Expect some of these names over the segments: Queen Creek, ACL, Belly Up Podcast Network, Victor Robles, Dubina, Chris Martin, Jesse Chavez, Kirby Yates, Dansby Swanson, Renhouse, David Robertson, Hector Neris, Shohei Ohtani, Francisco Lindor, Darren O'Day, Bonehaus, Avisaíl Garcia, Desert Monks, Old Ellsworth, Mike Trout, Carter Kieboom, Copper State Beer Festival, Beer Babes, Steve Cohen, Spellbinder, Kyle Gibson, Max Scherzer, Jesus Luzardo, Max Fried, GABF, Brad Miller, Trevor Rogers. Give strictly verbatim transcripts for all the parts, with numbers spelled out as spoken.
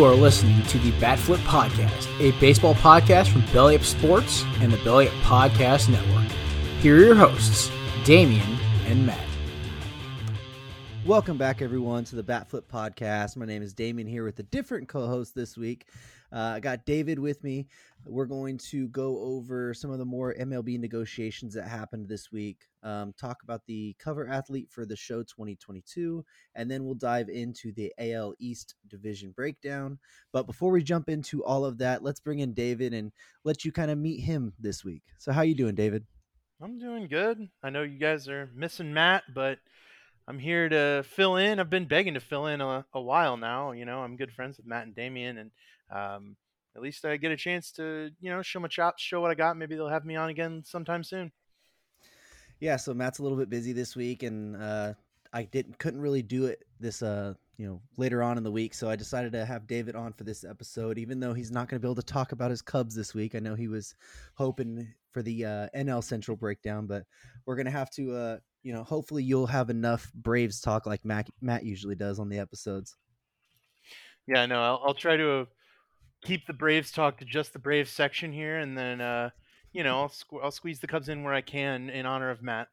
You are listening to the Bat Flip Podcast, a baseball podcast from Belly Up Sports and the Belly Up Podcast Network. Here are your hosts, Damian and Matt. Welcome back, everyone, to the Bat Flip Podcast. My name is Damian here with a different co-host this week. Uh, I got David with me. We're going to go over some of the more M L B negotiations that happened this week, um, talk about the cover athlete for the show twenty twenty-two, and then we'll dive into the A L East division breakdown. But before we jump into all of that, let's bring in David and let you kind of meet him this week. So how you doing, David? I'm doing good. I know you guys are missing Matt, but I'm here to fill in. I've been begging to fill in a, a while now. You know, I'm good friends with Matt and Damian, and um, at least I get a chance to, you know, show my chops, show what I got. Maybe they'll have me on again sometime soon. Yeah. So Matt's a little bit busy this week, and uh, I didn't couldn't really do it this, uh, you know, later on in the week. So I decided to have David on for this episode, even though he's not going to be able to talk about his Cubs this week. I know he was hoping for the uh, N L Central breakdown, but we're going to have to, uh, you know, hopefully you'll have enough Braves talk like Mac, Matt usually does on the episodes. Yeah, no, I'll, I'll try to uh, keep the Braves talk to just the Braves section here. And then, uh, you know, I'll, squ- I'll squeeze the Cubs in where I can in honor of Matt.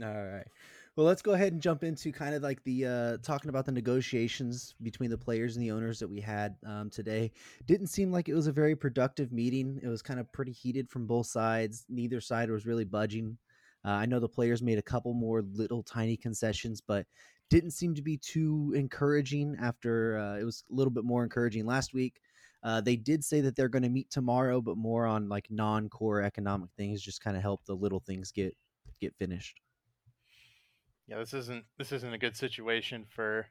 All right. Well, let's go ahead and jump into kind of like the uh, talking about the negotiations between the players and the owners that we had um, today. Didn't seem like it was a very productive meeting. It was kind of pretty heated from both sides. Neither side was really budging. Uh, I know the players made a couple more little tiny concessions, but didn't seem to be too encouraging after uh, it was a little bit more encouraging last week. Uh, they did say that they're going to meet tomorrow, but more on like non-core economic things, just kind of help the little things get get finished. Yeah, this isn't this isn't a good situation for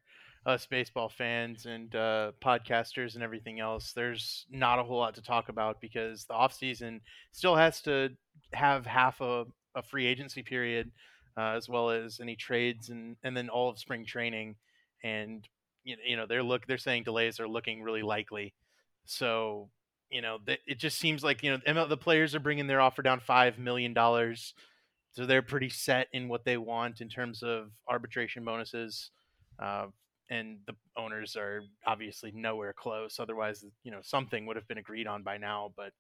us baseball fans and uh, podcasters and everything else. There's not a whole lot to talk about because the offseason still has to have half a a free agency period, uh, as well as any trades and, and then all of spring training. And, you know, you know, they're look, they're saying delays are looking really likely. So, you know, th- it just seems like, you know, M L B, the players are bringing their offer down five million dollars. So they're pretty set in what they want in terms of arbitration bonuses. Uh, and the owners are obviously nowhere close. Otherwise, you know, something would have been agreed on by now, but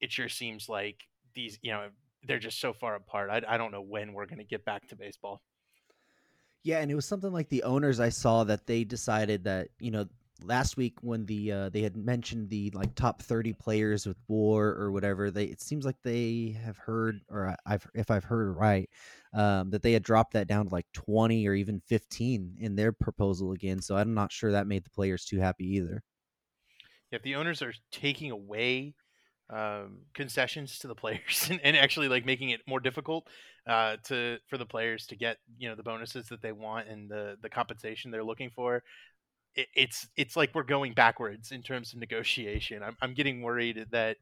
it sure seems like these, you know, they're just so far apart. I, I don't know when we're going to get back to baseball. Yeah. And it was something like the owners, I saw that they decided that, you know, last week when the, uh, they had mentioned the like top thirty players with war or whatever, they, it seems like they have heard, or I've, if I've heard right, um, that they had dropped that down to like twenty or even fifteen in their proposal again. So I'm not sure that made the players too happy either. If the owners are taking away Um, concessions to the players and, and actually like making it more difficult uh, to for the players to get, you know, the bonuses that they want and the the compensation they're looking for. It, it's it's like we're going backwards in terms of negotiation. I'm I'm getting worried that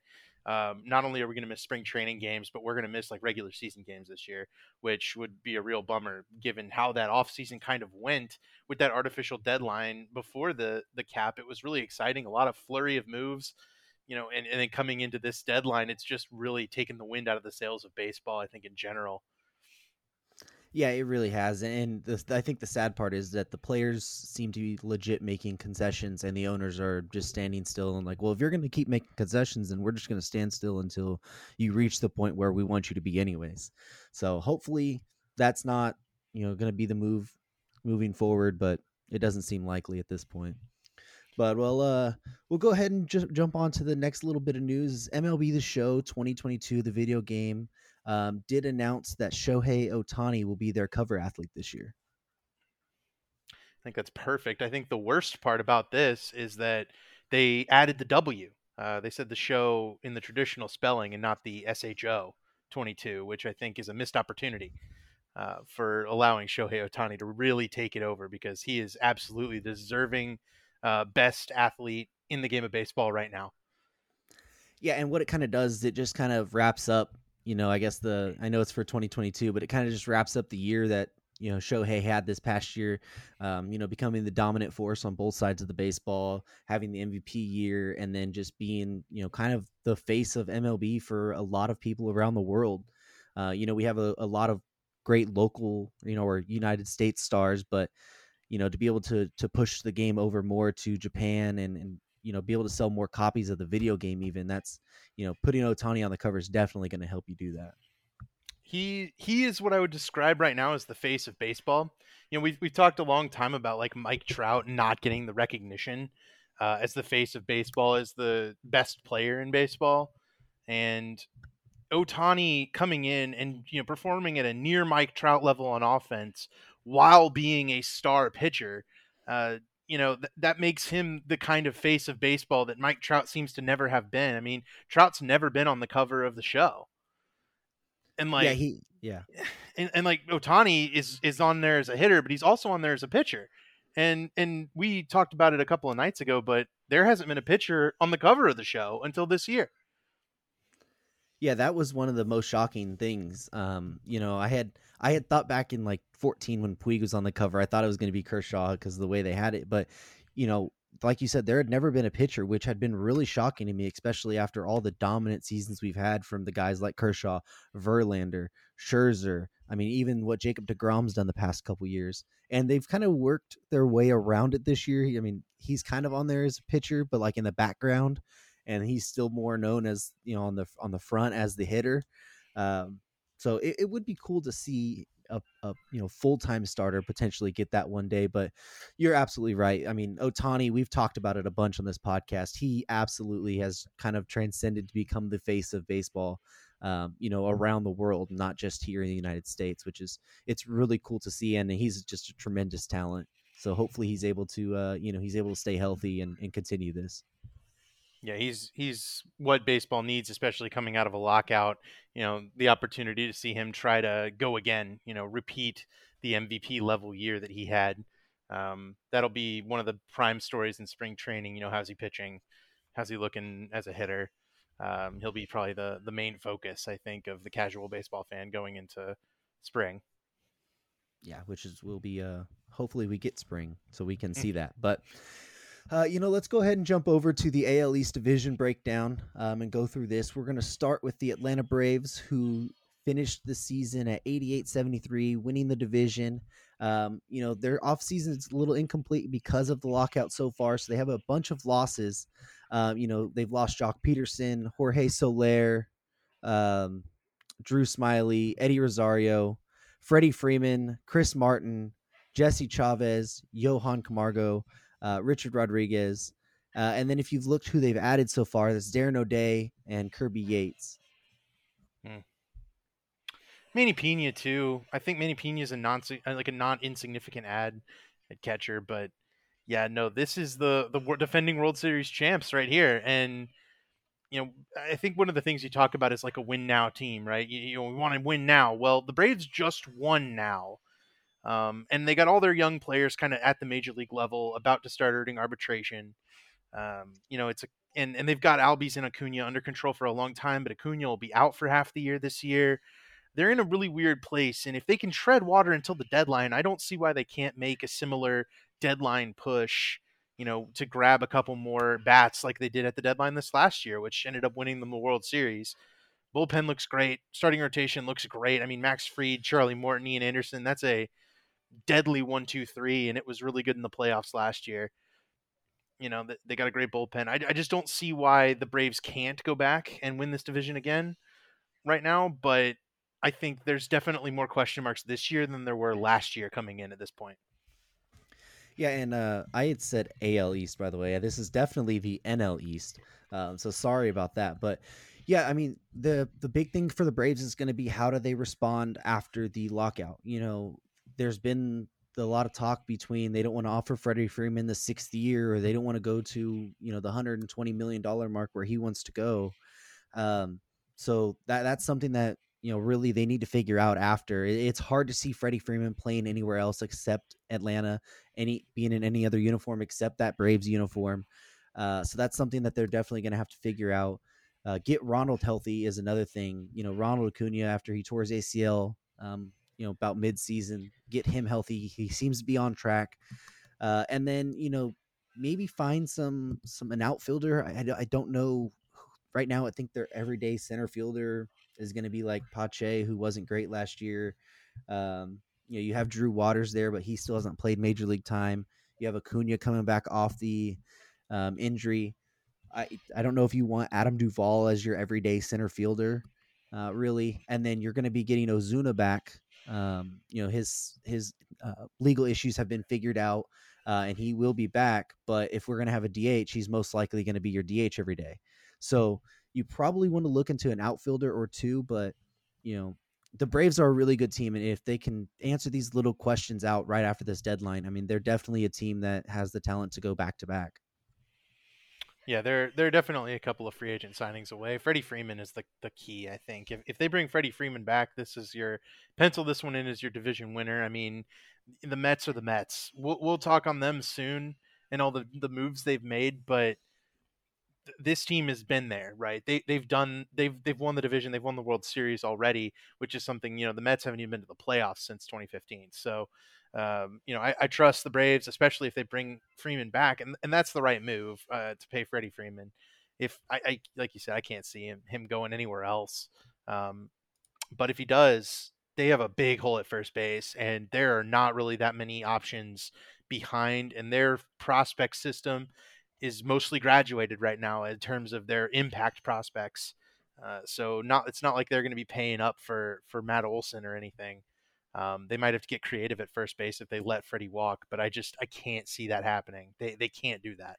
um, not only are we going to miss spring training games, but we're going to miss like regular season games this year, which would be a real bummer given how that offseason kind of went with that artificial deadline before the the cap. It was really exciting, a lot of flurry of moves. You know, and, and then coming into this deadline, it's just really taken the wind out of the sails of baseball, I think, in general. Yeah, it really has. And the, I think the sad part is that the players seem to be legit making concessions and the owners are just standing still and like, well, if you're going to keep making concessions, then we're just going to stand still until you reach the point where we want you to be anyways. So hopefully that's not, you know, going to be the move moving forward, but it doesn't seem likely at this point. But well, uh, we'll go ahead and just jump on to the next little bit of news. M L B The Show twenty twenty-two, the video game, um, did announce that Shohei Ohtani will be their cover athlete this year. I think that's perfect. I think the worst part about this is that they added the W. Uh, they said the show in the traditional spelling and not the S H O twenty-two, which I think is a missed opportunity uh, for allowing Shohei Ohtani to really take it over because he is absolutely deserving Uh, best athlete in the game of baseball right now. Yeah, and what it kind of does, it just kind of wraps up, you know, I guess the, I know it's for twenty twenty-two, but it kind of just wraps up the year that, you know, Shohei had this past year, um, you know, becoming the dominant force on both sides of the baseball, having the M V P year, and then just being, you know, kind of the face of M L B for a lot of people around the world. Uh, you know, we have a, a lot of great local, you know, or United States stars, but you know, to be able to to push the game over more to Japan and, and you know, be able to sell more copies of the video game even, that's, you know, putting Ohtani on the cover is definitely going to help you do that. He he is what I would describe right now as the face of baseball. You know, we've, we've talked a long time about like Mike Trout not getting the recognition uh, as the face of baseball, as the best player in baseball. And Ohtani coming in and, you know, performing at a near Mike Trout level on offense while being a star pitcher, uh, you know, th- that makes him the kind of face of baseball that Mike Trout seems to never have been. I mean, Trout's never been on the cover of the show. And like, yeah, he, yeah. And, and like Ohtani is, is on there as a hitter, but he's also on there as a pitcher. And, and we talked about it a couple of nights ago, but there hasn't been a pitcher on the cover of the show until this year. Yeah, that was one of the most shocking things. Um, you know, I had I had thought back in like fourteen when Puig was on the cover, I thought it was going to be Kershaw because of the way they had it. But, you know, like you said, there had never been a pitcher, which had been really shocking to me, especially after all the dominant seasons we've had from the guys like Kershaw, Verlander, Scherzer. I mean, even what Jacob deGrom's done the past couple years. And they've kind of worked their way around it this year. I mean, he's kind of on there as a pitcher, but like in the background. And he's still more known as, you know, on the on the front as the hitter. Um, so it, it would be cool to see a, a you know full-time starter potentially get that one day. But you're absolutely right. I mean, Ohtani, we've talked about it a bunch on this podcast. He absolutely has kind of transcended to become the face of baseball, um, you know, around the world, not just here in the United States, which is it's really cool to see. And he's just a tremendous talent. So hopefully he's able to, uh, you know, he's able to stay healthy and, and continue this. Yeah, he's he's what baseball needs, especially coming out of a lockout. You know, the opportunity to see him try to go again, you know, repeat the M V P level year that he had. Um, that'll be one of the prime stories in spring training. You know, how's he pitching? How's he looking as a hitter? Um, he'll be probably the, the main focus, I think, of the casual baseball fan going into spring. Yeah, which is will be uh, hopefully we get spring so we can see that. But Uh, you know, let's go ahead and jump over to the A L East division breakdown um, and go through this. We're going to start with the Atlanta Braves, who finished the season at eighty-eight seventy-three, winning the division. Um, you know, their offseason is a little incomplete because of the lockout so far, so they have a bunch of losses. Um, you know, they've lost Jock Peterson, Jorge Soler, um, Drew Smyly, Eddie Rosario, Freddie Freeman, Chris Martin, Jesse Chavez, Johan Camargo, Uh, Richard Rodriguez. Uh, and then if you've looked who they've added so far, that's Darren O'Day and Kirby Yates. Hmm. Manny Pina too. I think Manny Pina is a non, like a non insignificant ad at catcher, but yeah, no, this is the, the defending World Series champs right here. And, you know, I think one of the things you talk about is like a win now team, right? You, you know, we want to win now. Well, the Braves just won now. Um, and they got all their young players kind of at the major league level, about to start earning arbitration. Um, you know, it's a, and, and they've got Albies and Acuna under control for a long time, but Acuna will be out for half the year this year. They're in a really weird place. And if they can tread water until the deadline, I don't see why they can't make a similar deadline push, you know, to grab a couple more bats like they did at the deadline this last year, which ended up winning them the World Series. Bullpen looks great. Starting rotation looks great. I mean, Max Fried, Charlie Morton, Ian Anderson, that's a deadly one, two, three, and it was really good in the playoffs last year. You know, they got a great bullpen. I, I just don't see why the Braves can't go back and win this division again right now, but I think there's definitely more question marks this year than there were last year coming in at this point. Yeah, and uh, I had said A L East, by the way. This is definitely the N L East, um, so sorry about that. But yeah, I mean, the, the big thing for the Braves is going to be how do they respond after the lockout. You know, there's been a lot of talk between they don't want to offer Freddie Freeman the sixth year, or they don't want to go to, you know, the one hundred twenty million dollars mark where he wants to go. Um, so that that's something that, you know, really they need to figure out after. It, it's hard to see Freddie Freeman playing anywhere else except Atlanta, any being in any other uniform except that Braves uniform. Uh, so that's something that they're definitely going to have to figure out. Uh, get Ronald healthy is another thing. You know, Ronald Acuna, after he tore his A C L, um, you know, about mid-season, get him healthy. He seems to be on track. Uh, and then, you know, maybe find some, some, an outfielder. I, I don't know right now. I think their everyday center fielder is going to be like Pache, who wasn't great last year. Um, you know, you have Drew Waters there, but he still hasn't played major league time. You have Acuna coming back off the um, injury. I I don't know if you want Adam Duvall as your everyday center fielder, uh, really. And then you're going to be getting Ozuna back. Um, you know, his his uh, legal issues have been figured out, uh, and he will be back. But if we're going to have a D H, he's most likely going to be your D H every day. So you probably want to look into an outfielder or two. But, you know, the Braves are a really good team. And if they can answer these little questions out right after this deadline, I mean, they're definitely a team that has the talent to go back to back. Yeah, they're they're definitely a couple of free agent signings away. Freddie Freeman is the, the key, I think. If if they bring Freddie Freeman back, this is your pencil this one in as your division winner. I mean, the Mets are the Mets. We'll we'll talk on them soon and all the, the moves they've made, but th- this team has been there, right? They they've done they've they've won the division, they've won the World Series already, which is something, you know, the Mets haven't even been to the playoffs since twenty fifteen. So Um, you know, I, I trust the Braves, especially if they bring Freeman back, and and that's the right move uh, to pay Freddie Freeman. If I, I, like you said, I can't see him him going anywhere else. Um, but if he does, they have a big hole at first base, and there are not really that many options behind. And their prospect system is mostly graduated right now in terms of their impact prospects. Uh, so not it's not like they're going to be paying up for for Matt Olson or anything. Um, they might have to get creative at first base if they let Freddie walk, but I just, I can't see that happening. They they can't do that.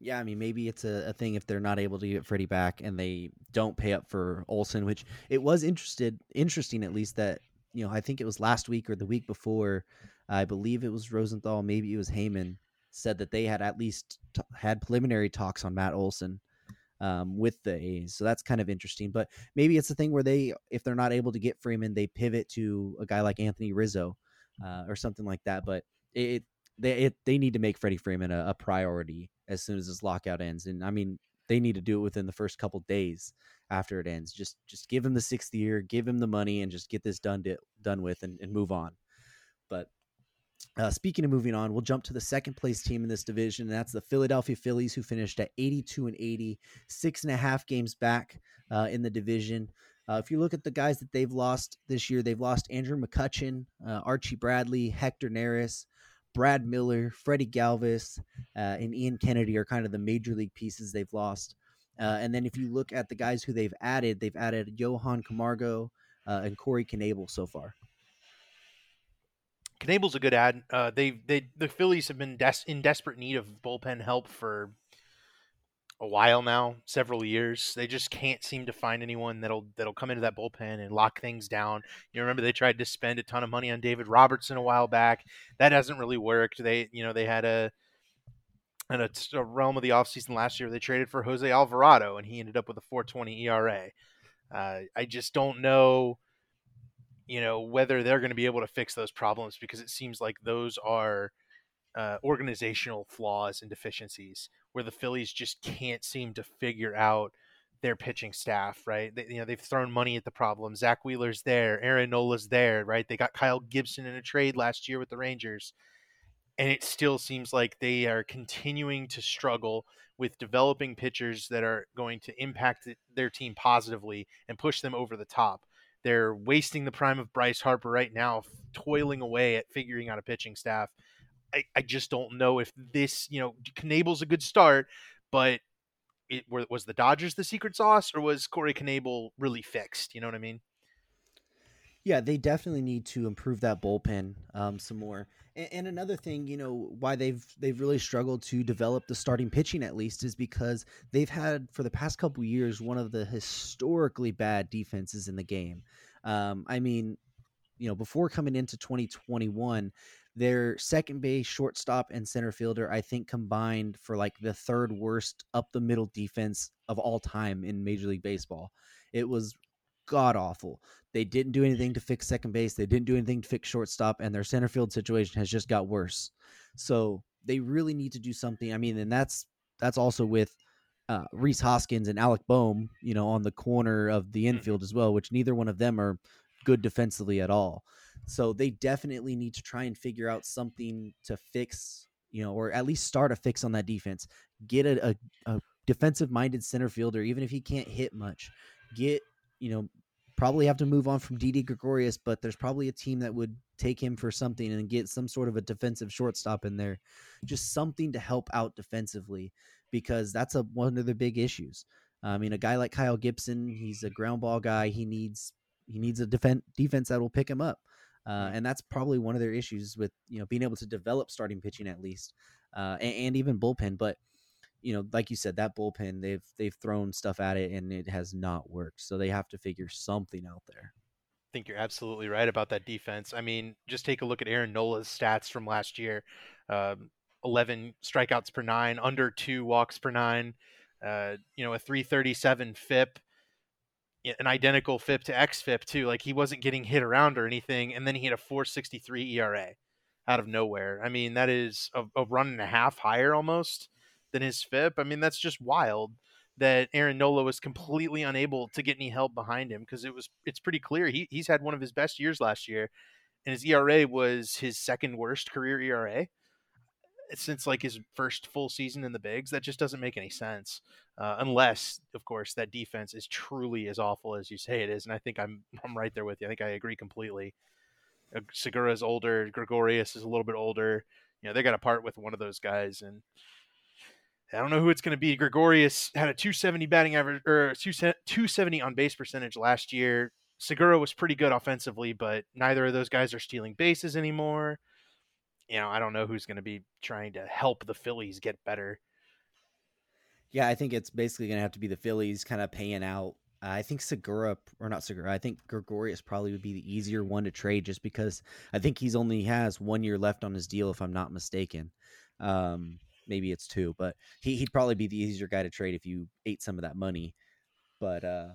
Yeah, I mean, maybe it's a, a thing if they're not able to get Freddie back and they don't pay up for Olsen, which it was interested, interesting at least that, you know, I think it was last week or the week before, I believe it was Rosenthal, maybe it was Heyman, said that they had at least t- had preliminary talks on Matt Olsen. Um, with the A's. So that's kind of interesting, but maybe it's a thing where they, if they're not able to get Freeman, they pivot to a guy like Anthony Rizzo uh, or something like that. But it, they, it, they need to make Freddie Freeman a, a priority as soon as this lockout ends. And I mean, they need to do it within the first couple days after it ends. Just, just give him the sixth year, give him the money and just get this done, to, done with and, and move on. But Uh, speaking of moving on, we'll jump to the second place team in this division, and that's the Philadelphia Phillies, who finished at eighty-two and eighty, six and a half games back uh, in the division. Uh, if you look at the guys that they've lost this year, they've lost Andrew McCutchen, uh, Archie Bradley, Hector Neris, Brad Miller, Freddie Galvis, uh, and Ian Kennedy are kind of the major league pieces they've lost. Uh, and then if you look at the guys who they've added, they've added Johan Camargo uh, and Corey Knebel so far. Knebel's a good ad. Uh, they they the Phillies have been des- in desperate need of bullpen help for a while now, several years. They just can't seem to find anyone that'll that'll come into that bullpen and lock things down. You remember they tried to spend a ton of money on David Robertson a while back. That hasn't really worked. They you know they had a in a, a realm of the offseason last year. They traded for Jose Alvarado and he ended up with a four twenty E R A. Uh, I just don't know. You know, whether they're going to be able to fix those problems, because it seems like those are uh, organizational flaws and deficiencies where the Phillies just can't seem to figure out their pitching staff, right? They, you know, they've thrown money at the problem. Zach Wheeler's there. Aaron Nola's there, right? They got Kyle Gibson in a trade last year with the Rangers. And it still seems like they are continuing to struggle with developing pitchers that are going to impact their team positively and push them over the top. They're wasting the prime of Bryce Harper right now, toiling away at figuring out a pitching staff. I, I just don't know if this, you know, Knebel's a good start, but it was the Dodgers the secret sauce, or was Corey Knebel really fixed? You know what I mean? Yeah, they definitely need to improve that bullpen um, some more. And, and another thing, you know, why they've they've really struggled to develop the starting pitching at least is because they've had for the past couple years one of the historically bad defenses in the game. Um, I mean, you know, before coming into twenty twenty-one, their second base, shortstop, and center fielder, I think, combined for like the third worst up the middle defense of all time in Major League Baseball. It was god awful. They didn't do anything to fix second base. They didn't do anything to fix shortstop, and their center field situation has just got worse. So they really need to do something. I mean, and that's that's also with uh, Reese Hoskins and Alec Boehm, you know, on the corner of the infield as well, which neither one of them are good defensively at all. So they definitely need to try and figure out something to fix, you know, or at least start a fix on that defense. Get a, a, a defensive-minded center fielder, even if he can't hit much. Get, you know, probably have to move on from D D. Gregorius, but there's probably a team that would take him for something and get some sort of a defensive shortstop in there, just something to help out defensively, because that's a, one of the big issues. I mean, a guy like Kyle Gibson, he's a ground ball guy. He needs he needs a defense defense that will pick him up. Uh, and that's probably one of their issues with, you know, being able to develop starting pitching at least, uh, and, and even bullpen. But, you know, like you said, that bullpen, they've they've thrown stuff at it and it has not worked. So they have to figure something out there. I think you're absolutely right about that defense. I mean, just take a look at Aaron Nola's stats from last year. Um, eleven strikeouts per nine, under two walks per nine, uh, you know, a three thirty-seven F I P. An identical F I P to X F I P too. Like, he wasn't getting hit around or anything. And then he had a four sixty-three E R A out of nowhere. I mean, that is a, a run and a half higher almost than his F I P. I mean, that's just wild that Aaron Nola was completely unable to get any help behind him, because it was, it's pretty clear. He he's had one of his best years last year, and his E R A was his second worst career E R A since like his first full season in the bigs. That just doesn't make any sense, uh, unless, of course, that defense is truly as awful as you say it is. And I think I'm I'm right there with you. I think I agree completely. Uh, Segura is older. Gregorius is a little bit older. You know, they got to part with one of those guys, and I don't know who it's going to be. Gregorius had a two seventy batting average, or two seventy on base percentage last year. Segura was pretty good offensively, but neither of those guys are stealing bases anymore. You know, I don't know who's going to be trying to help the Phillies get better. Yeah, I think it's basically going to have to be the Phillies kind of paying out. Uh, I think Segura, or not Segura, I think Gregorius probably would be the easier one to trade, just because I think he's only has one year left on his deal, if I'm not mistaken. Um, maybe it's two, but he, he'd probably be the easier guy to trade if you ate some of that money. But uh,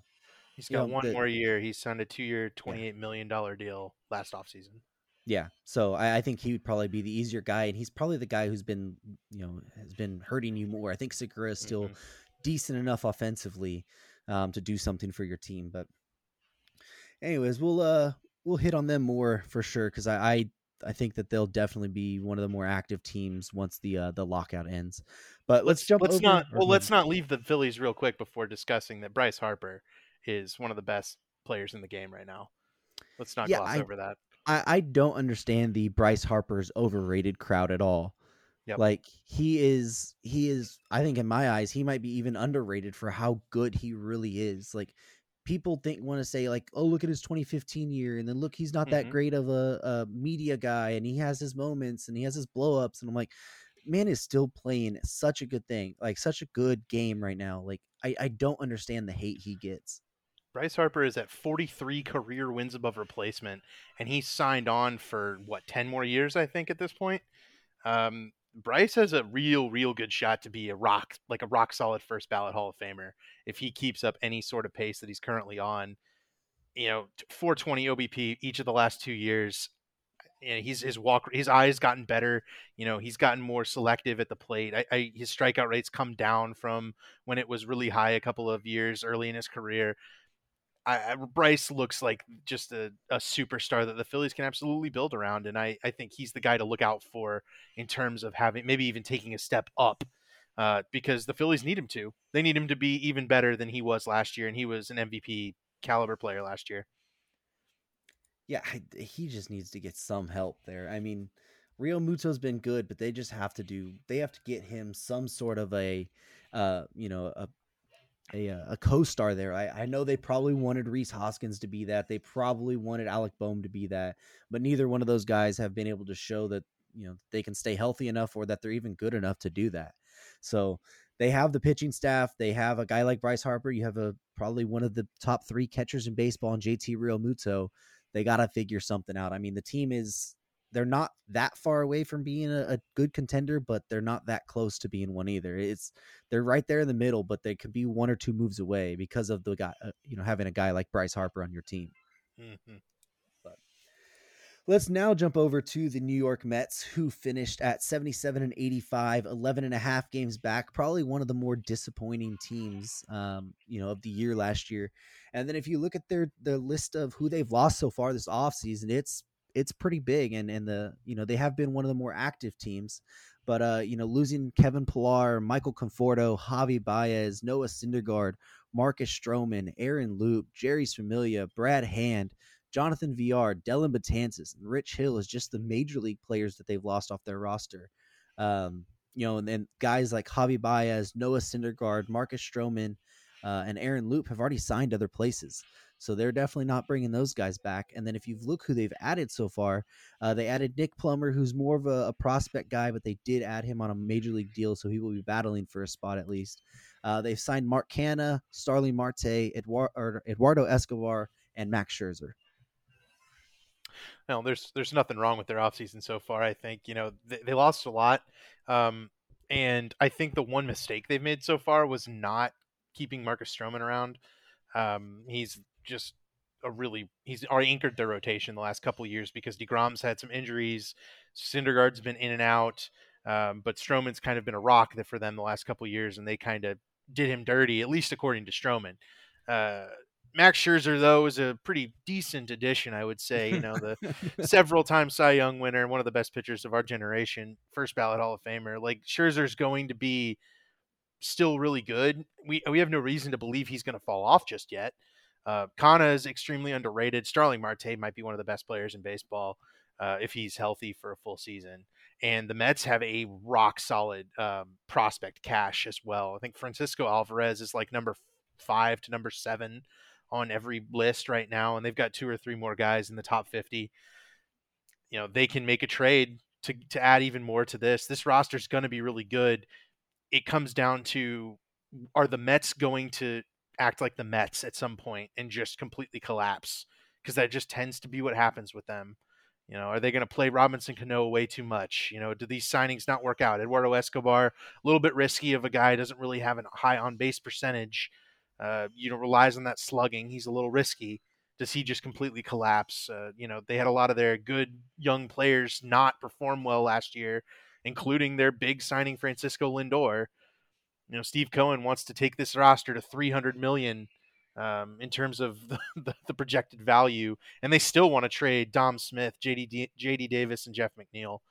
he's got you know, one the, more year. He signed a two-year, twenty-eight million dollars deal last offseason. Yeah, so I, I think he would probably be the easier guy, and he's probably the guy who's been, you know, has been hurting you more. I think Segura is still mm-hmm. decent enough offensively um, to do something for your team. But, anyways, we'll uh we'll hit on them more for sure, because I, I I think that they'll definitely be one of the more active teams once the uh, the lockout ends. But let's, let's jump. Let's over, not well. Let's not leave the Phillies real quick before discussing that Bryce Harper is one of the best players in the game right now. Let's not yeah, gloss I, over that. I don't understand the Bryce Harper's overrated crowd at all. Yep. Like he is, he is, I think in my eyes, he might be even underrated for how good he really is. Like people think, want to say like, oh, look at his twenty fifteen year. And then look, he's not mm-hmm. that great of a, a media guy, and he has his moments and he has his blow ups. And I'm like, man is still playing such a good thing. Like such a good game right now. Like I, I don't understand the hate he gets. Bryce Harper is at forty-three career wins above replacement, and he's signed on for, what, ten more years, I think, at this point. Um, Bryce has a real, real good shot to be a rock, like a rock-solid first-ballot Hall of Famer if he keeps up any sort of pace that he's currently on. You know, four twenty O B P each of the last two years. You know, he's his walk, his eye's gotten better. You know, he's gotten more selective at the plate. I, I, his strikeout rate's come down from when it was really high a couple of years early in his career. I, Bryce looks like just a, a superstar that the Phillies can absolutely build around. And I, I think he's the guy to look out for in terms of having, maybe even taking a step up, uh, because the Phillies need him to. They need him to be even better than he was last year. And he was an M V P caliber player last year. Yeah, I, he just needs to get some help there. I mean, Realmuto's been good, but they just have to do, they have to get him some sort of a, uh, you know, a, A, a co-star there. I, I know they probably wanted Reese Hoskins to be that. They probably wanted Alec Boehm to be that, but neither one of those guys have been able to show that, you know, they can stay healthy enough or that they're even good enough to do that. So they have the pitching staff. They have a guy like Bryce Harper. You have a probably one of the top three catchers in baseball in J T. Realmuto. They got to figure something out. I mean, the team is, they're not that far away from being a, a good contender, but they're not that close to being one either. It's they're right there in the middle, but they could be one or two moves away because of the guy, uh, you know, having a guy like Bryce Harper on your team. Mm-hmm. But let's now jump over to the New York Mets, who finished at seventy-seven and eighty-five, eleven and a half games back, probably one of the more disappointing teams, um, you know, of the year last year. And then if you look at their, their list of who they've lost so far this offseason, it's, it's pretty big. And, and the, you know, they have been one of the more active teams, But, uh, you know, losing Kevin Pillar, Michael Conforto, Javi Baez, Noah Syndergaard, Marcus Stroman, Aaron Loup, Jerry Familia, Brad Hand, Jonathan V R, Dellin Betances, and Rich Hill is just the major league players that they've lost off their roster. Um, you know, and then guys like Javi Baez, Noah Syndergaard, Marcus Stroman, uh, and Aaron Loup have already signed other places. So they're definitely not bringing those guys back. And then if you look who they've added so far, uh, they added Nick Plummer, who's more of a, a prospect guy, but they did add him on a major league deal, so he will be battling for a spot at least. Uh, they've signed Mark Canha, Starling Marte, Eduard, or Eduardo Escobar, and Max Scherzer. No, there's there's nothing wrong with their offseason so far. I think, you know, they, they lost a lot. Um, and I think the one mistake they've made so far was not keeping Marcus Stroman around. Um, he's just a really, he's already anchored their rotation the last couple of years because DeGrom's had some injuries. Syndergaard's been in and out, um, but Stroman's kind of been a rock for them the last couple of years, and they kind of did him dirty, at least according to Stroman. Uh, Max Scherzer, though, is a pretty decent addition, I would say. You know, the several time Cy Young winner and one of the best pitchers of our generation, first ballot Hall of Famer. Like, Scherzer's going to be still really good. We we have no reason to believe he's going to fall off just yet. Uh, Kana is extremely underrated. Starling Marte might be one of the best players in baseball uh, if he's healthy for a full season. And the Mets have a rock solid um, prospect cache as well. I think Francisco Alvarez is like number five to number seven on every list right now, and they've got two or three more guys in the top fifty. You know, they can make a trade to to add even more to this. This roster is going to be really good. It comes down to, are the Mets going to act like the Mets at some point and just completely collapse? Because that just tends to be what happens with them. You know, are they going to play Robinson Cano way too much? You know, do these signings not work out? Eduardo Escobar, a little bit risky of a guy, doesn't really have a high on base percentage. Uh, you know, relies on that slugging. He's a little risky. Does he just completely collapse? Uh, you know, they had a lot of their good young players not perform well last year, including their big signing, Francisco Lindor. You know, Steve Cohen wants to take this roster to three hundred million dollars um, in terms of the, the, the projected value, and they still want to trade Dom Smith, J D D, J D Davis, and Jeff McNeil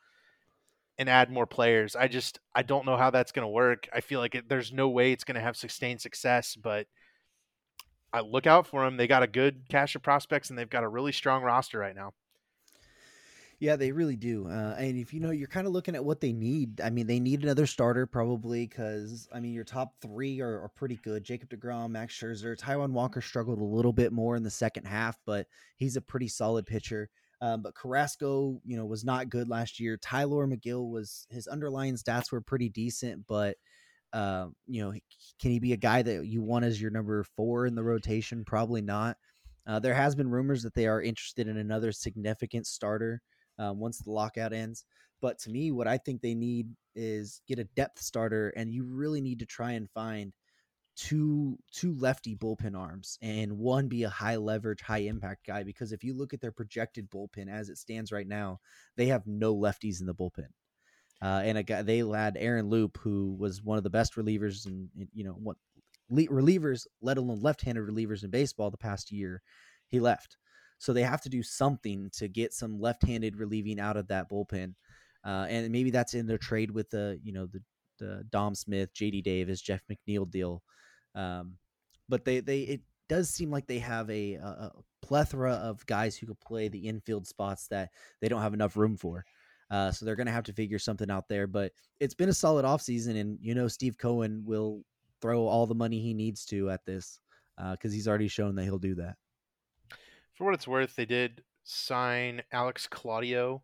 and add more players. I just, I don't know how that's going to work. I feel like it, there's no way it's going to have sustained success, but I look out for them. They got a good cache of prospects, and they've got a really strong roster right now. Yeah, they really do. Uh, and if you know, you're kind of looking at what they need. I mean, they need another starter probably because, I mean, your top three are, are pretty good. Jacob deGrom, Max Scherzer, Taijuan Walker struggled a little bit more in the second half, but he's a pretty solid pitcher. Um, but Carrasco, you know, was not good last year. Tyler McGill was, his underlying stats were pretty decent, but, uh, you know, can he be a guy that you want as your number four in the rotation? Probably not. Uh, there has been rumors that they are interested in another significant starter um, once the lockout ends. But to me, what I think they need is get a depth starter, and you really need to try and find two two lefty bullpen arms and one be a high leverage, high impact guy, because if you look at their projected bullpen as it stands right now, they have no lefties in the bullpen. Uh, and a guy, they had Aaron Loup, who was one of the best relievers and, you know, what le- relievers, let alone left-handed relievers in baseball the past year, he left. So they have to do something to get some left-handed relieving out of that bullpen. Uh, and maybe that's in their trade with the, you know, the, the Dom Smith, J D Davis, Jeff McNeil deal. Um, but they, they, it does seem like they have a, a plethora of guys who could play the infield spots that they don't have enough room for. Uh, so they're going to have to figure something out there, but it's been a solid off season, and, you know, Steve Cohen will throw all the money he needs to at this, uh, cause he's already shown that he'll do that. For what it's worth, they did sign Alex Claudio,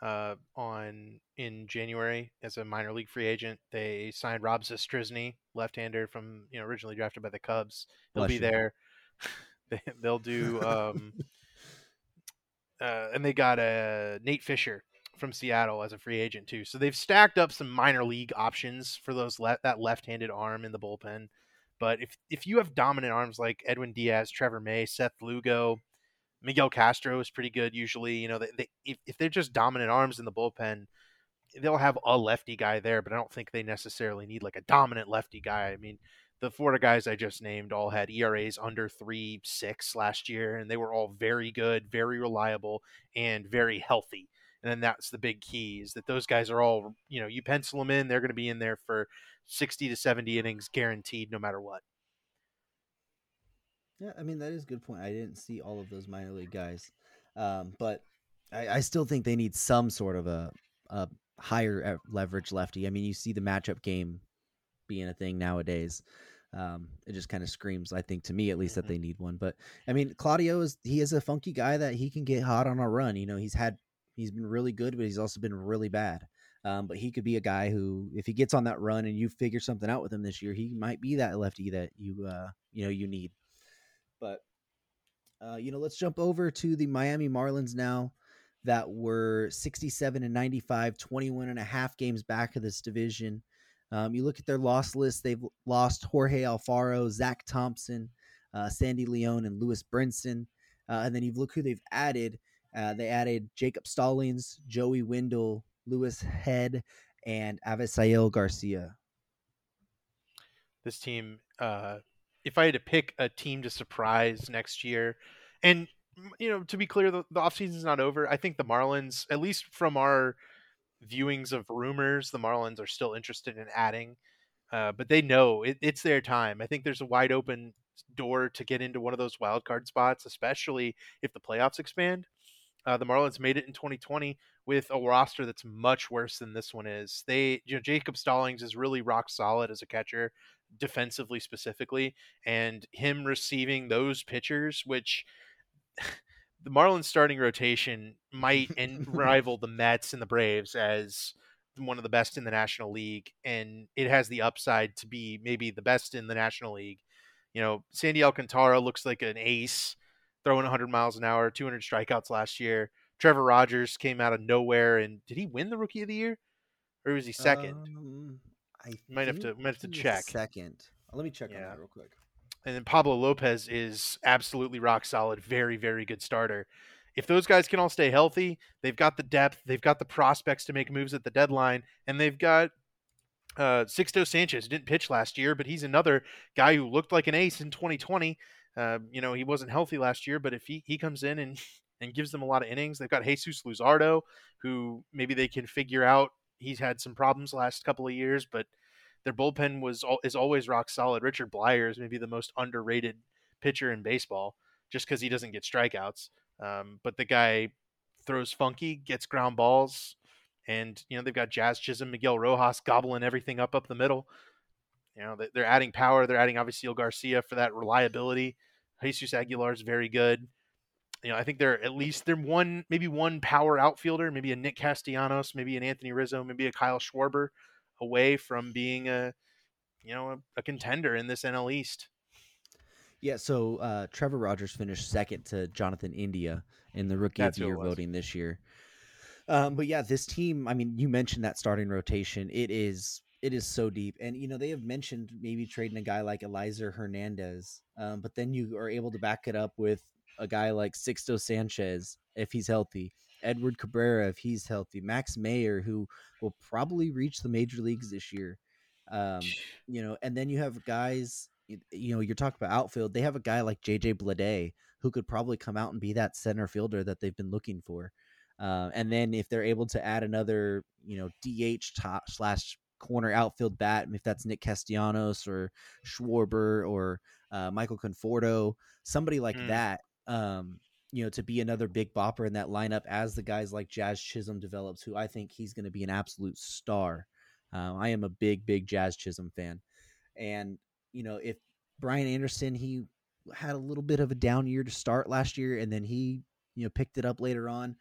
uh, on in January as a minor league free agent. They signed Rob Zastrizny, left-hander from, you know, originally drafted by the Cubs. He'll be there. They, they'll do, um, uh, and they got a uh, Nate Fisher from Seattle as a free agent too. So they've stacked up some minor league options for those le- that left-handed arm in the bullpen. But if, if you have dominant arms like Edwin Diaz, Trevor May, Seth Lugo, Miguel Castro is pretty good usually. You know, they, they, if, if they're just dominant arms in the bullpen, they'll have a lefty guy there, but I don't think they necessarily need like a dominant lefty guy. I mean, the Florida guys I just named all had E R As under three point six last year, and they were all very good, very reliable, and very healthy. And then that's the big key, is that those guys are all, you know, you pencil them in, they're going to be in there for sixty to seventy innings guaranteed no matter what. Yeah, I mean, that is a good point. I didn't see all of those minor league guys, um, but I, I still think they need some sort of a, a higher leverage lefty. I mean, you see the matchup game being a thing nowadays. Um, it just kind of screams, I think, to me at least, that they need one. But I mean, Claudio is he is a funky guy that he can get hot on a run. You know, he's had he's been really good, but he's also been really bad. Um, but he could be a guy who, if he gets on that run and you figure something out with him this year, he might be that lefty that you uh, you know you need. But, uh, you know, let's jump over to the Miami Marlins now, that were sixty-seven and ninety-five, twenty-one and a half games back of this division. Um, you look at their loss list. They've lost Jorge Alfaro, Zach Thompson, uh, Sandy Leon, and Lewis Brinson. Uh, and then you look who they've added. Uh, they added Jacob Stallings, Joey Wendell, Lewis Head, and Avisaíl Garcia. This team, uh, if I had to pick a team to surprise next year, and, you know, to be clear, the, the offseason is not over. I think the Marlins, at least from our viewings of rumors, the Marlins are still interested in adding, uh, but they know it, it's their time. I think there's a wide open door to get into one of those wild card spots, especially if the playoffs expand. Uh, the Marlins made it in twenty twenty with a roster that's much worse than this one is. They, you know, Jacob Stallings is really rock solid as a catcher, defensively specifically, and him receiving those pitchers, which the Marlins starting rotation might and rival the Mets and the Braves as one of the best in the National League. And it has the upside to be maybe the best in the National League. You know, Sandy Alcantara looks like an ace, throwing one hundred miles an hour, two hundred strikeouts last year. Trevor Rogers came out of nowhere, and did he win the Rookie of the Year, or was he second? Um... I might have to might have to check. Second, let me check yeah. on that real quick. And then Pablo Lopez is absolutely rock solid. Very, very good starter. If those guys can all stay healthy, they've got the depth, they've got the prospects to make moves at the deadline, and they've got uh, Sixto Sanchez. Didn't pitch last year, but he's another guy who looked like an ace in twenty twenty. Uh, you know, he wasn't healthy last year, but if he he comes in and and gives them a lot of innings, they've got Jesus Luzardo, who maybe they can figure out. He's had some problems last couple of years, but their bullpen was is always rock solid. Richard Blyer is maybe the most underrated pitcher in baseball just because he doesn't get strikeouts. Um, but the guy throws funky, gets ground balls, and, you know, they've got Jazz Chisholm, Miguel Rojas gobbling everything up up the middle. You know, they're adding power. They're adding Avisaíl Garcia for that reliability. Jesus Aguilar is very good. You know, I think they're at least they're one, maybe one power outfielder, maybe a Nick Castellanos, maybe an Anthony Rizzo, maybe a Kyle Schwarber away from being a, you know, a, a contender in this N L East. Yeah. So uh, Trevor Rogers finished second to Jonathan India in the Rookie of the Year voting this year. Um, but yeah, this team, I mean, you mentioned that starting rotation. It is it is so deep. And, you know, they have mentioned maybe trading a guy like Elizer Hernandez, um, but then you are able to back it up with a guy like Sixto Sanchez, if he's healthy, Edward Cabrera, if he's healthy, Max Meyer, who will probably reach the major leagues this year. Um, you know, and then you have guys, you know, you're talking about outfield. They have a guy like J J Bleday, who could probably come out and be that center fielder that they've been looking for. Uh, and then if they're able to add another, you know, D H top slash corner outfield bat, if that's Nick Castellanos or Schwarber or uh, Michael Conforto, somebody like mm. that, Um, you know, to be another big bopper in that lineup as the guys like Jazz Chisholm develops, who I think he's going to be an absolute star. Uh, I am a big, big Jazz Chisholm fan. And, you know, if Brian Anderson, he had a little bit of a down year to start last year, and then he, you know, picked it up later on.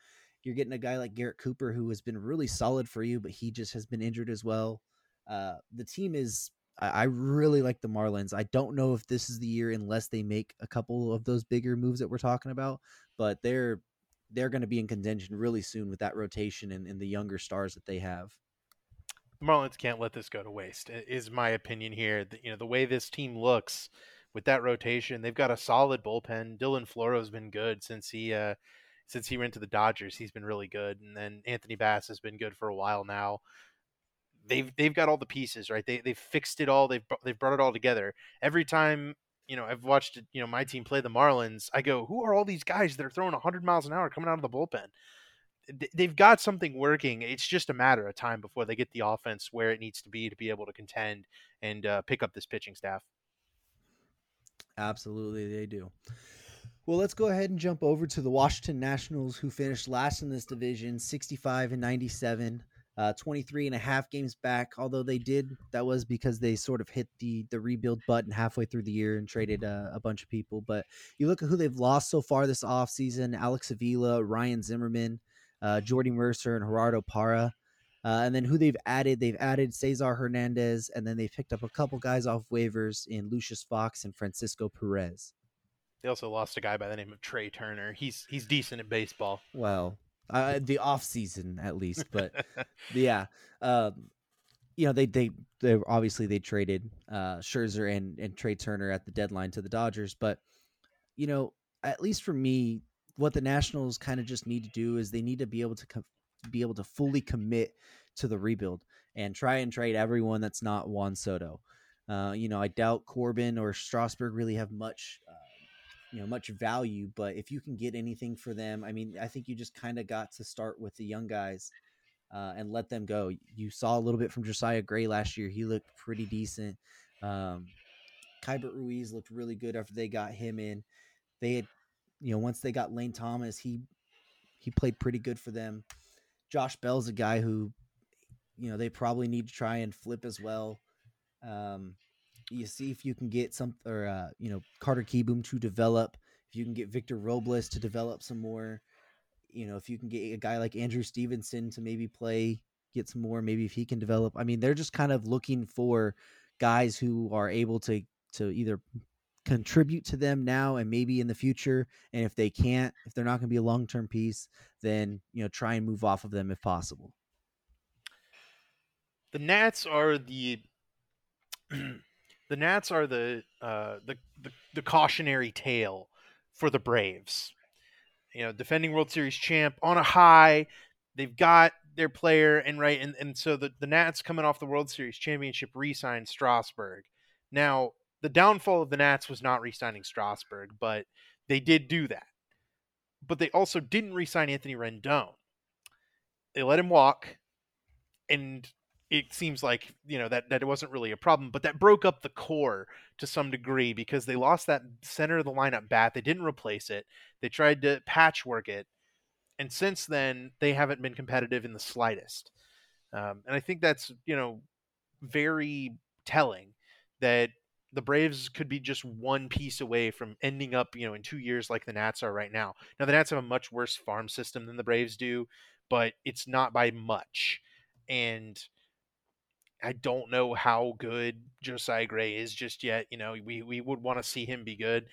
You're getting a guy like Garrett Cooper, who has been really solid for you, but he just has been injured as well. Uh, the team is, I really like the Marlins. I don't know if this is the year unless they make a couple of those bigger moves that we're talking about, but they're they're going to be in contention really soon with that rotation and, and the younger stars that they have. The Marlins can't let this go to waste, is my opinion here. The, you know, the way this team looks with that rotation, they've got a solid bullpen. Dylan Floro's been good since he uh, since he went to the Dodgers. He's been really good, and then Anthony Bass has been good for a while now. They've they've got all the pieces, right? They they've fixed it all. They've they've brought it all together. Every time, you know, I've watched, you know, my team play the Marlins, I go, who are all these guys that are throwing one hundred miles an hour coming out of the bullpen? they've got something working. It's just a matter of time before they get the offense where it needs to be to be able to contend and uh, pick up this pitching staff. Absolutely, they do. Well, let's go ahead and jump over to the Washington Nationals, who finished last in this division, sixty-five and ninety-seven, uh, twenty-three and a half games back. Although they did, that was because they sort of hit the the rebuild button halfway through the year and traded uh, a bunch of people. But you look at who they've lost so far this offseason: Alex Avila, Ryan Zimmerman, uh, Jordy Mercer, and Gerardo Parra. Uh, and then who they've added, they've added Cesar Hernandez, and then they picked up a couple guys off waivers in Lucius Fox and Francisco Perez. They also lost a guy by the name of Trey Turner. He's he's decent at baseball. Well, uh, the offseason at least, but yeah, um, you know they they they obviously they traded uh, Scherzer and and Trey Turner at the deadline to the Dodgers, but you know, at least for me, what the Nationals kind of just need to do is they need to be able to com- be able to fully commit to the rebuild and try and trade everyone that's not Juan Soto. Uh, you know, I doubt Corbin or Strasburg really have much. Uh, you know, much value, but if you can get anything for them, I mean, I think you just kind of got to start with the young guys uh, and let them go. You saw a little bit from Josiah Gray last year. He looked pretty decent. Um, Keibert Ruiz looked really good after they got him in. They had, you know, once they got Lane Thomas, he, he played pretty good for them. Josh Bell's a guy who, you know, they probably need to try and flip as well. Um, You see if you can get some, or uh, you know, Carter Kieboom to develop. If you can get Victor Robles to develop some more, you know, if you can get a guy like Andrew Stevenson to maybe play, get some more. Maybe if he can develop. I mean, they're just kind of looking for guys who are able to to either contribute to them now and maybe in the future. And if they can't, if they're not going to be a long term piece, then you know, try and move off of them if possible. The Nats are the. The Nats are the, uh, the the the cautionary tale for the Braves. You know, defending World Series champ on a high. They've got their player, and right, and, and so the, the Nats coming off the World Series championship re-signed Strasburg. Now, the downfall of the Nats was not re-signing Strasburg, but they did do that. But they also didn't re-sign Anthony Rendon. They let him walk, and it seems like, you know, that, that it wasn't really a problem, but that broke up the core to some degree because they lost that center of the lineup bat. They didn't replace it. They tried to patchwork it. And since then, they haven't been competitive in the slightest. Um, and I think that's, you know, very telling that the Braves could be just one piece away from ending up, you know, in two years like the Nats are right now. Now, the Nats have a much worse farm system than the Braves do, but it's not by much. And I don't know how good Josiah Gray is just yet. You know, we, we would want to see him be good.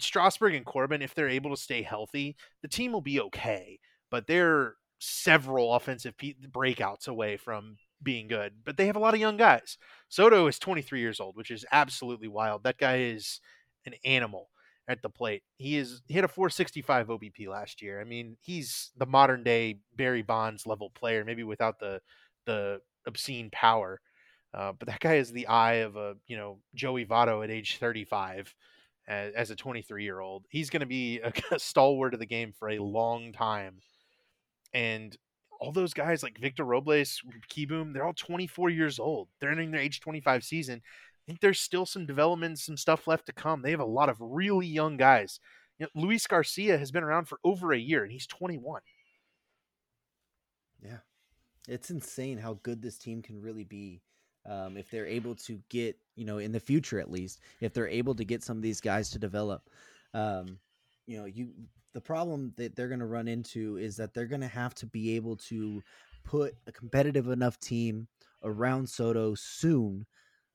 Strasburg and Corbin, if they're able to stay healthy, the team will be okay. But they're several offensive breakouts away from being good. But they have a lot of young guys. Soto is twenty-three years old, which is absolutely wild. That guy is an animal at the plate. He is he had a four sixty-five O B P last year. I mean, he's the modern day Barry Bonds level player, maybe without the the obscene power. Uh, but that guy is the eye of a, you know, Joey Votto at age thirty-five as, as a twenty-three-year-old. He's going to be a, a stalwart of the game for a long time. And all those guys like Victor Robles, Kieboom, they're all twenty-four years old. They're entering their age twenty-five season. I think there's still some development, some stuff left to come. They have a lot of really young guys. You know, Luis Garcia has been around for over a year, and he's twenty-one. Yeah. It's insane how good this team can really be. Um, if they're able to get, you know, in the future, at least if they're able to get some of these guys to develop, um, you know, you, the problem that they're going to run into is that they're going to have to be able to put a competitive enough team around Soto soon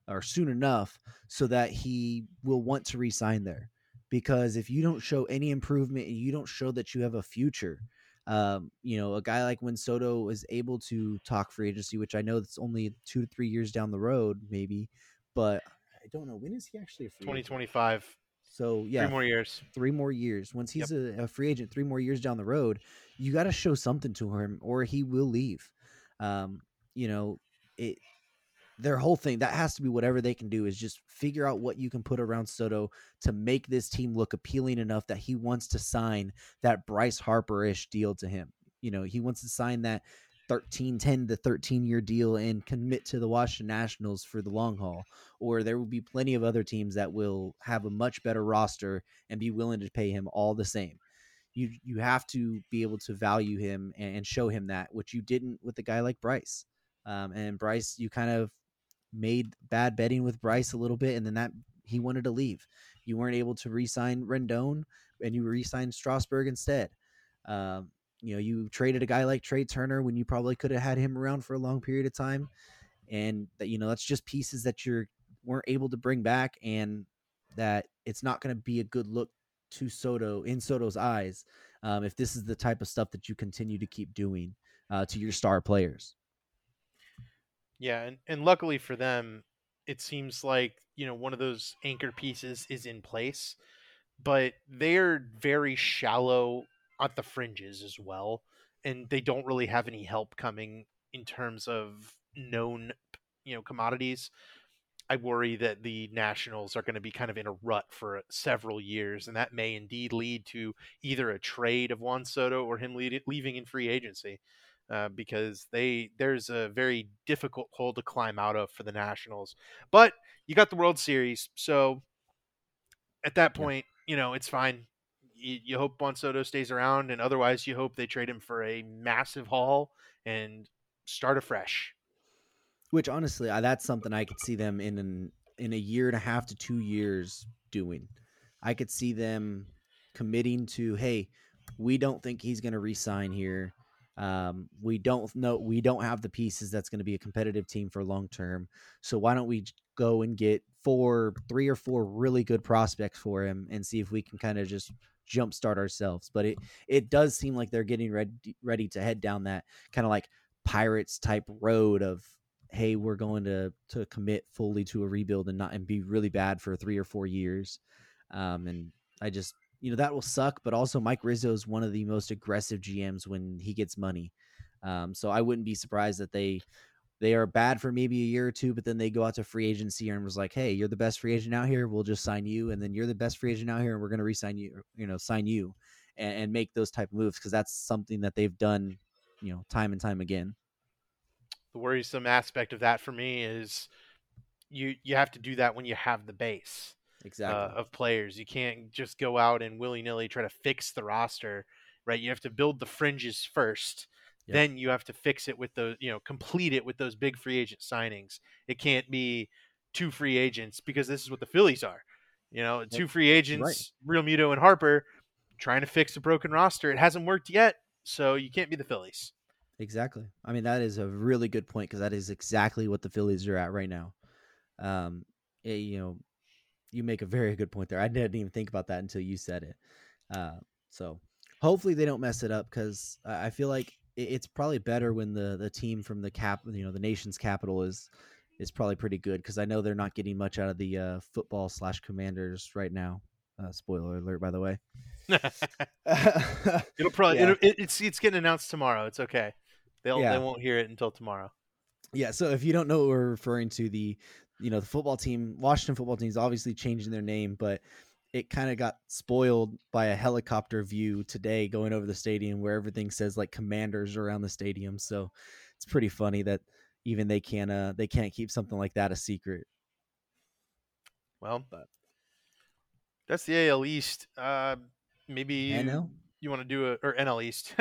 or soon enough so that he will want to re-sign there, because if you don't show any improvement and you don't show that you have a future, Um, you know, a guy like when Soto is able to talk free agency, which I know that's only two to three years down the road, maybe, but I don't know. When is he actually a free agent? twenty twenty-five. So yeah, three more years, three more years. Once he's yep. a, a free agent, three more years down the road, you got to show something to him or he will leave. Um, you know, it, their whole thing, that has to be whatever they can do is just figure out what you can put around Soto to make this team look appealing enough that he wants to sign that Bryce Harper-ish deal to him. you know, he wants to sign that thirteen, ten to thirteen year deal and commit to the Washington Nationals for the long haul, or there will be plenty of other teams that will have a much better roster and be willing to pay him all the same. You you have to be able to value him and show him that, which you didn't with a guy like Bryce. Um, and Bryce, you kind of made bad betting with Bryce a little bit, and then that he wanted to leave. You weren't able to re-sign Rendon, and you re-signed Strasburg instead. Um, you know, you traded a guy like Trey Turner when you probably could have had him around for a long period of time. And that, you know, that's just pieces that you weren't able to bring back, and that it's not going to be a good look to Soto, in Soto's eyes, um, if this is the type of stuff that you continue to keep doing uh, to your star players. Yeah. And, and luckily for them, it seems like, you know, one of those anchor pieces is in place, but they're very shallow at the fringes as well, and they don't really have any help coming in terms of known, you know, commodities. I worry that the Nationals are going to be kind of in a rut for several years, and that may indeed lead to either a trade of Juan Soto or him lead, leaving in free agency, uh, because they there's a very difficult hole to climb out of for the Nationals. But you got the World Series, so at that point, you know, it's fine. You hope Juan Soto stays around, and otherwise you hope they trade him for a massive haul and start afresh. Which honestly, that's something I could see them in an, in a year and a half to two years doing. I could see them committing to, hey, we don't think he's going to re-sign here. Um, we don't know. We don't have the pieces that's going to be a competitive team for long term. So why don't we go and get four, three or four really good prospects for him and see if we can kind of just jumpstart ourselves. But it, it does seem like they're getting ready, ready to head down that kind of like Pirates type road of, hey, we're going to, to commit fully to a rebuild and not, and be really bad for three or four years. Um, and I just, you know, that will suck, but also Mike Rizzo is one of the most aggressive G Ms when he gets money. Um, so I wouldn't be surprised that they, they are bad for maybe a year or two, but then they go out to free agency and was like, hey, you're the best free agent out here. We'll just sign you. And then you're the best free agent out here, and we're going to re-sign you, you know, sign you and, and make those type of moves. Cause that's something that they've done, you know, time and time again. The worrisome aspect of that for me is you, you have to do that when you have the base exactly uh, of players. You can't just go out and willy nilly try to fix the roster, right? You have to build the fringes first. Yep. Then you have to fix it with those, you know, complete it with those big free agent signings. It can't be two free agents, because this is what the Phillies are, you know, yep. two free agents, right. Realmuto and Harper, trying to fix a broken roster. It hasn't worked yet. So you can't be the Phillies. Exactly. I mean, that is a really good point, because that is exactly what the Phillies are at right now. Um, it, you know, you make a very good point there. I didn't even think about that until you said it. Uh, so hopefully they don't mess it up, because I feel like it's probably better when the, the team from the cap, you know, the nation's capital is, is probably pretty good. Cause I know they're not getting much out of the uh, football slash Commanders right now. Uh, spoiler alert, by the way. It'll probably, yeah. it, it's, it's getting announced tomorrow. It's okay. They'll, yeah. They won't hear it until tomorrow. Yeah. So if you don't know what we're referring to, the, you know, the football team, Washington football team is obviously changing their name, but it kind of got spoiled by a helicopter view today going over the stadium, where everything says like Commanders around the stadium. So it's pretty funny that even they can't, uh, they can't keep something like that a secret. Well, but that's the A L East. Uh, maybe you, you want to do a, or N L East.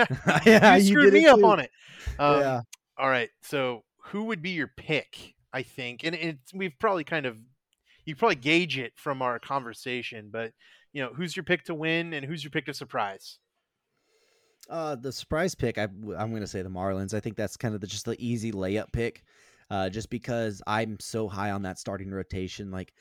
yeah, you screwed you me up too. on it. Um, yeah. All right. So who would be your pick? I think, and it's, we've probably kind of, you probably gauge it from our conversation, but you know, who's your pick to win and who's your pick to surprise? Uh, the surprise pick, I, I'm going to say the Marlins. I think that's kind of the, just the easy layup pick, uh, just because I'm so high on that starting rotation. Like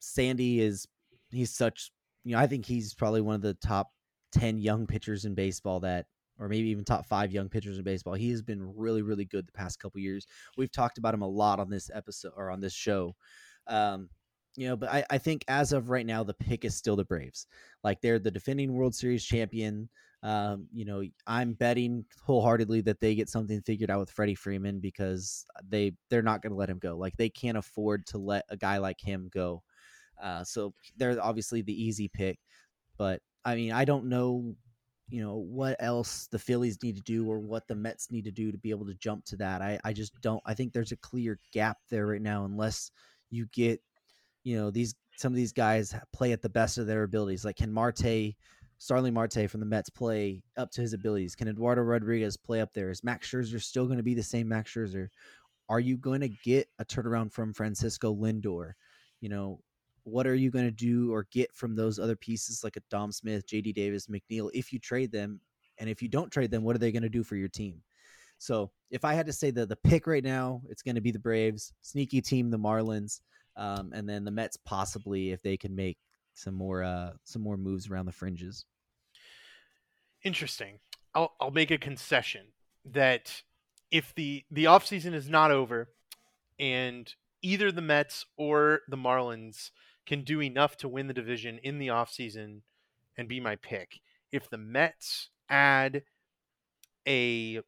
Sandy is, he's such, you know, I think he's probably one of the top ten young pitchers in baseball that, or maybe even top five young pitchers in baseball. He has been really, really good the past couple years. We've talked about him a lot on this episode or on this show. Um, You know, but I, I think as of right now, the pick is still the Braves. Like, they're the defending World Series champion. Um, you know, I'm betting wholeheartedly that they get something figured out with Freddie Freeman, because they, they're not going to let him go. Like, they can't afford to let a guy like him go. Uh, so they're obviously the easy pick. But, I mean, I don't know you know, what else the Phillies need to do or what the Mets need to do to be able to jump to that. I, I just don't, I think there's a clear gap there right now, unless you get, you know, these, some of these guys play at the best of their abilities. Like, can Marte, Starling Marte from the Mets play up to his abilities? Can Eduardo Rodriguez play up there? Is Max Scherzer still going to be the same Max Scherzer? Are you going to get a turnaround from Francisco Lindor? You know, what are you going to do or get from those other pieces like a Dom Smith, J D Davis, McNeil, if you trade them? And if you don't trade them, what are they going to do for your team? So if I had to say that the pick right now, it's going to be the Braves, sneaky team, the Marlins, um, and then the Mets, possibly, if they can make some more, uh, some more moves around the fringes. Interesting. I'll, I'll make a concession that if the, the off season is not over and either the Mets or the Marlins can do enough to win the division in the offseason and be my pick. If the Mets add a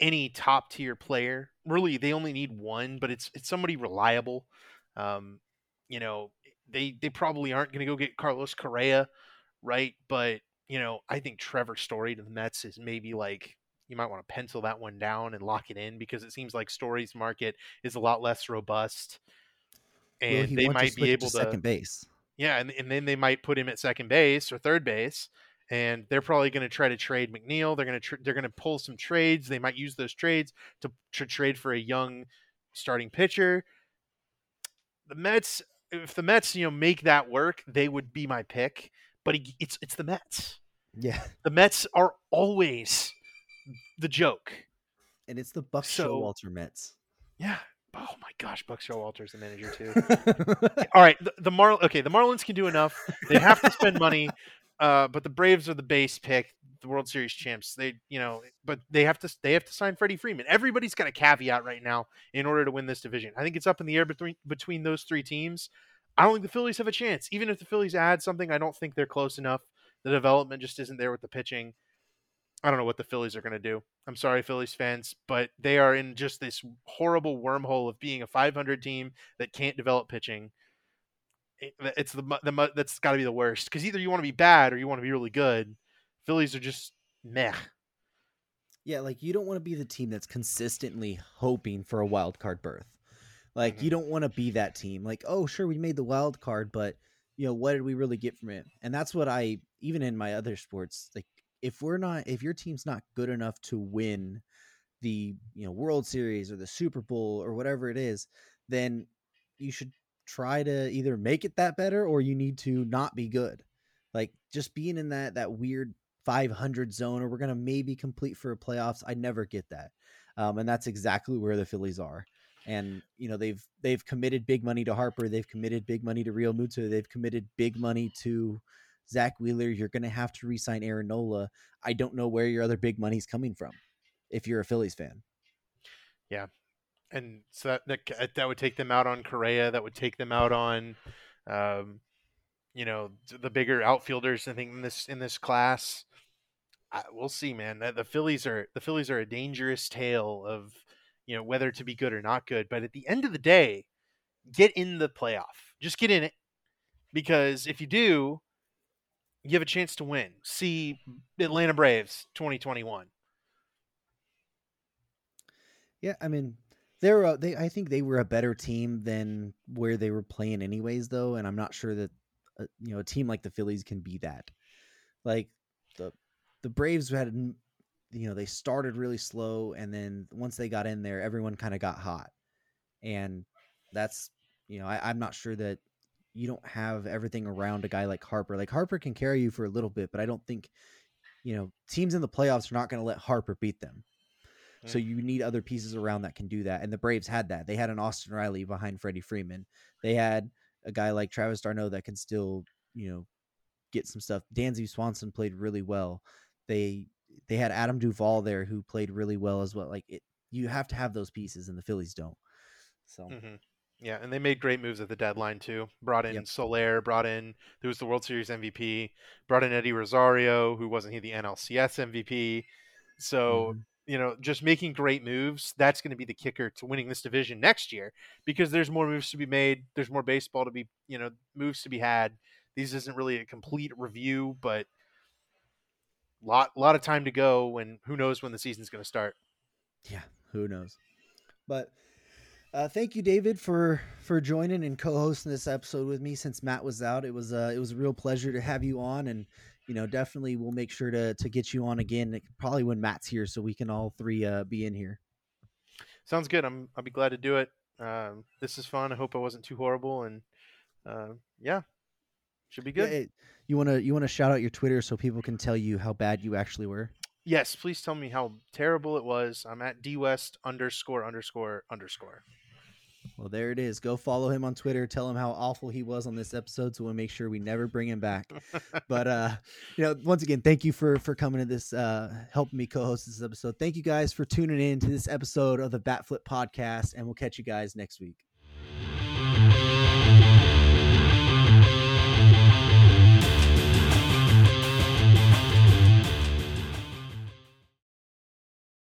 any top tier player, really they only need one, but it's it's somebody reliable. Um, you know, they they probably aren't going to go get Carlos Correa, right? But you know, I think Trevor Story to the Mets is maybe like, you might want to pencil that one down and lock it in, because it seems like Story's market is a lot less robust, and well, they might be able to, to second base. Yeah. And, and then they might put him at second base or third base, and they're probably going to try to trade McNeil. They're going to, tra- they're going to pull some trades. They might use those trades to, to trade for a young starting pitcher. The Mets, if the Mets, you know, make that work, they would be my pick, but it's, it's the Mets. Yeah. The Mets are always the joke, and it's the Buck so, Showalter Mets. Yeah. Oh my gosh, Buck Showalter's the manager too. All right, the, the Marl. Okay, the Marlins can do enough. They have to spend money, uh, but the Braves are the base pick, the World Series champs. They, you know, but they have to they have to sign Freddie Freeman. Everybody's got a caveat right now in order to win this division. I think it's up in the air between between those three teams. I don't think the Phillies have a chance. Even if the Phillies add something, I don't think they're close enough. The development just isn't there with the pitching. I don't know what the Phillies are going to do. I'm sorry, Phillies fans, but they are in just this horrible wormhole of being a five hundred team that can't develop pitching. It, it's the, the that's got to be the worst, because either you want to be bad or you want to be really good. Phillies are just meh. Yeah, like you don't want to be the team that's consistently hoping for a wild card berth. Like mm-hmm. you don't want to be that team. Like, oh, sure, we made the wild card, but you know, what did we really get from it? And that's what I, even in my other sports, like, If we're not, if your team's not good enough to win the, you know, World Series or the Super Bowl or whatever it is, then you should try to either make it that better, or you need to not be good. Like just being in that, that weird five hundred zone, or we're going to maybe complete for a playoffs. I never get that. Um, and that's exactly where the Phillies are. And, you know, they've, they've committed big money to Harper. They've committed big money to Realmuto. They've committed big money to Zach Wheeler. You're going to have to re-sign Aaron Nola. I don't know where your other big money's coming from if you're a Phillies fan. Yeah. And so that, that, that would take them out on Correa. That would take them out on, um, you know, the bigger outfielders, I think, in this, in this class. I, we'll see, man. The, the Phillies are, the Phillies are a dangerous tale of, you know, whether to be good or not good. But at the end of the day, get in the playoff, just get in it. Because if you do, you have a chance to win. See Atlanta Braves twenty twenty-one. Yeah, I mean, they're uh, they. I think they were a better team than where they were playing, anyways. Though, and I'm not sure that uh, you know, a team like the Phillies can be that. Like the the Braves had, you know, they started really slow, and then once they got in there, everyone kind of got hot, and that's, you know, I, I'm not sure that. You don't have everything around a guy like Harper. Like Harper can carry you for a little bit, but I don't think, you know, teams in the playoffs are not going to let Harper beat them. Mm. So you need other pieces around that can do that. And the Braves had that. They had an Austin Riley behind Freddie Freeman. They had a guy like Travis d'Arnaud that can still, you know, get some stuff. Dansby Swanson played really well. They, they had Adam Duvall there who played really well as well. Like it, you have to have those pieces, and the Phillies don't. So, mm-hmm. Yeah, and they made great moves at the deadline, too. Brought in yep. Soler, brought in, who was the World Series M V P, brought in Eddie Rosario, who wasn't he the N L C S M V P. So, mm-hmm. you know, just making great moves, that's going to be the kicker to winning this division next year, because there's more moves to be made. There's more baseball to be, you know, moves to be had. These isn't really a complete review, but lot lot of time to go, and who knows when the season's going to start. Yeah, who knows? But uh, thank you, David, for for joining and co-hosting this episode with me since Matt was out. It was uh, it was a real pleasure to have you on, and you know, definitely we'll make sure to to get you on again, probably when Matt's here, so we can all three uh, be in here. Sounds good. I'm I'll be glad to do it. Um, this is fun. I hope I wasn't too horrible, and uh, yeah, should be good. Yeah, it, you wanna you wanna shout out your Twitter so people can tell you how bad you actually were? Yes, please tell me how terrible it was. I'm at dwest underscore underscore underscore. Well, there it is. Go follow him on Twitter. Tell him how awful he was on this episode, so we'll make sure we never bring him back. But, uh, you know, once again, thank you for for coming to this, uh, helping me co-host this episode. Thank you guys for tuning in to this episode of the Bat Flip Podcast, and we'll catch you guys next week.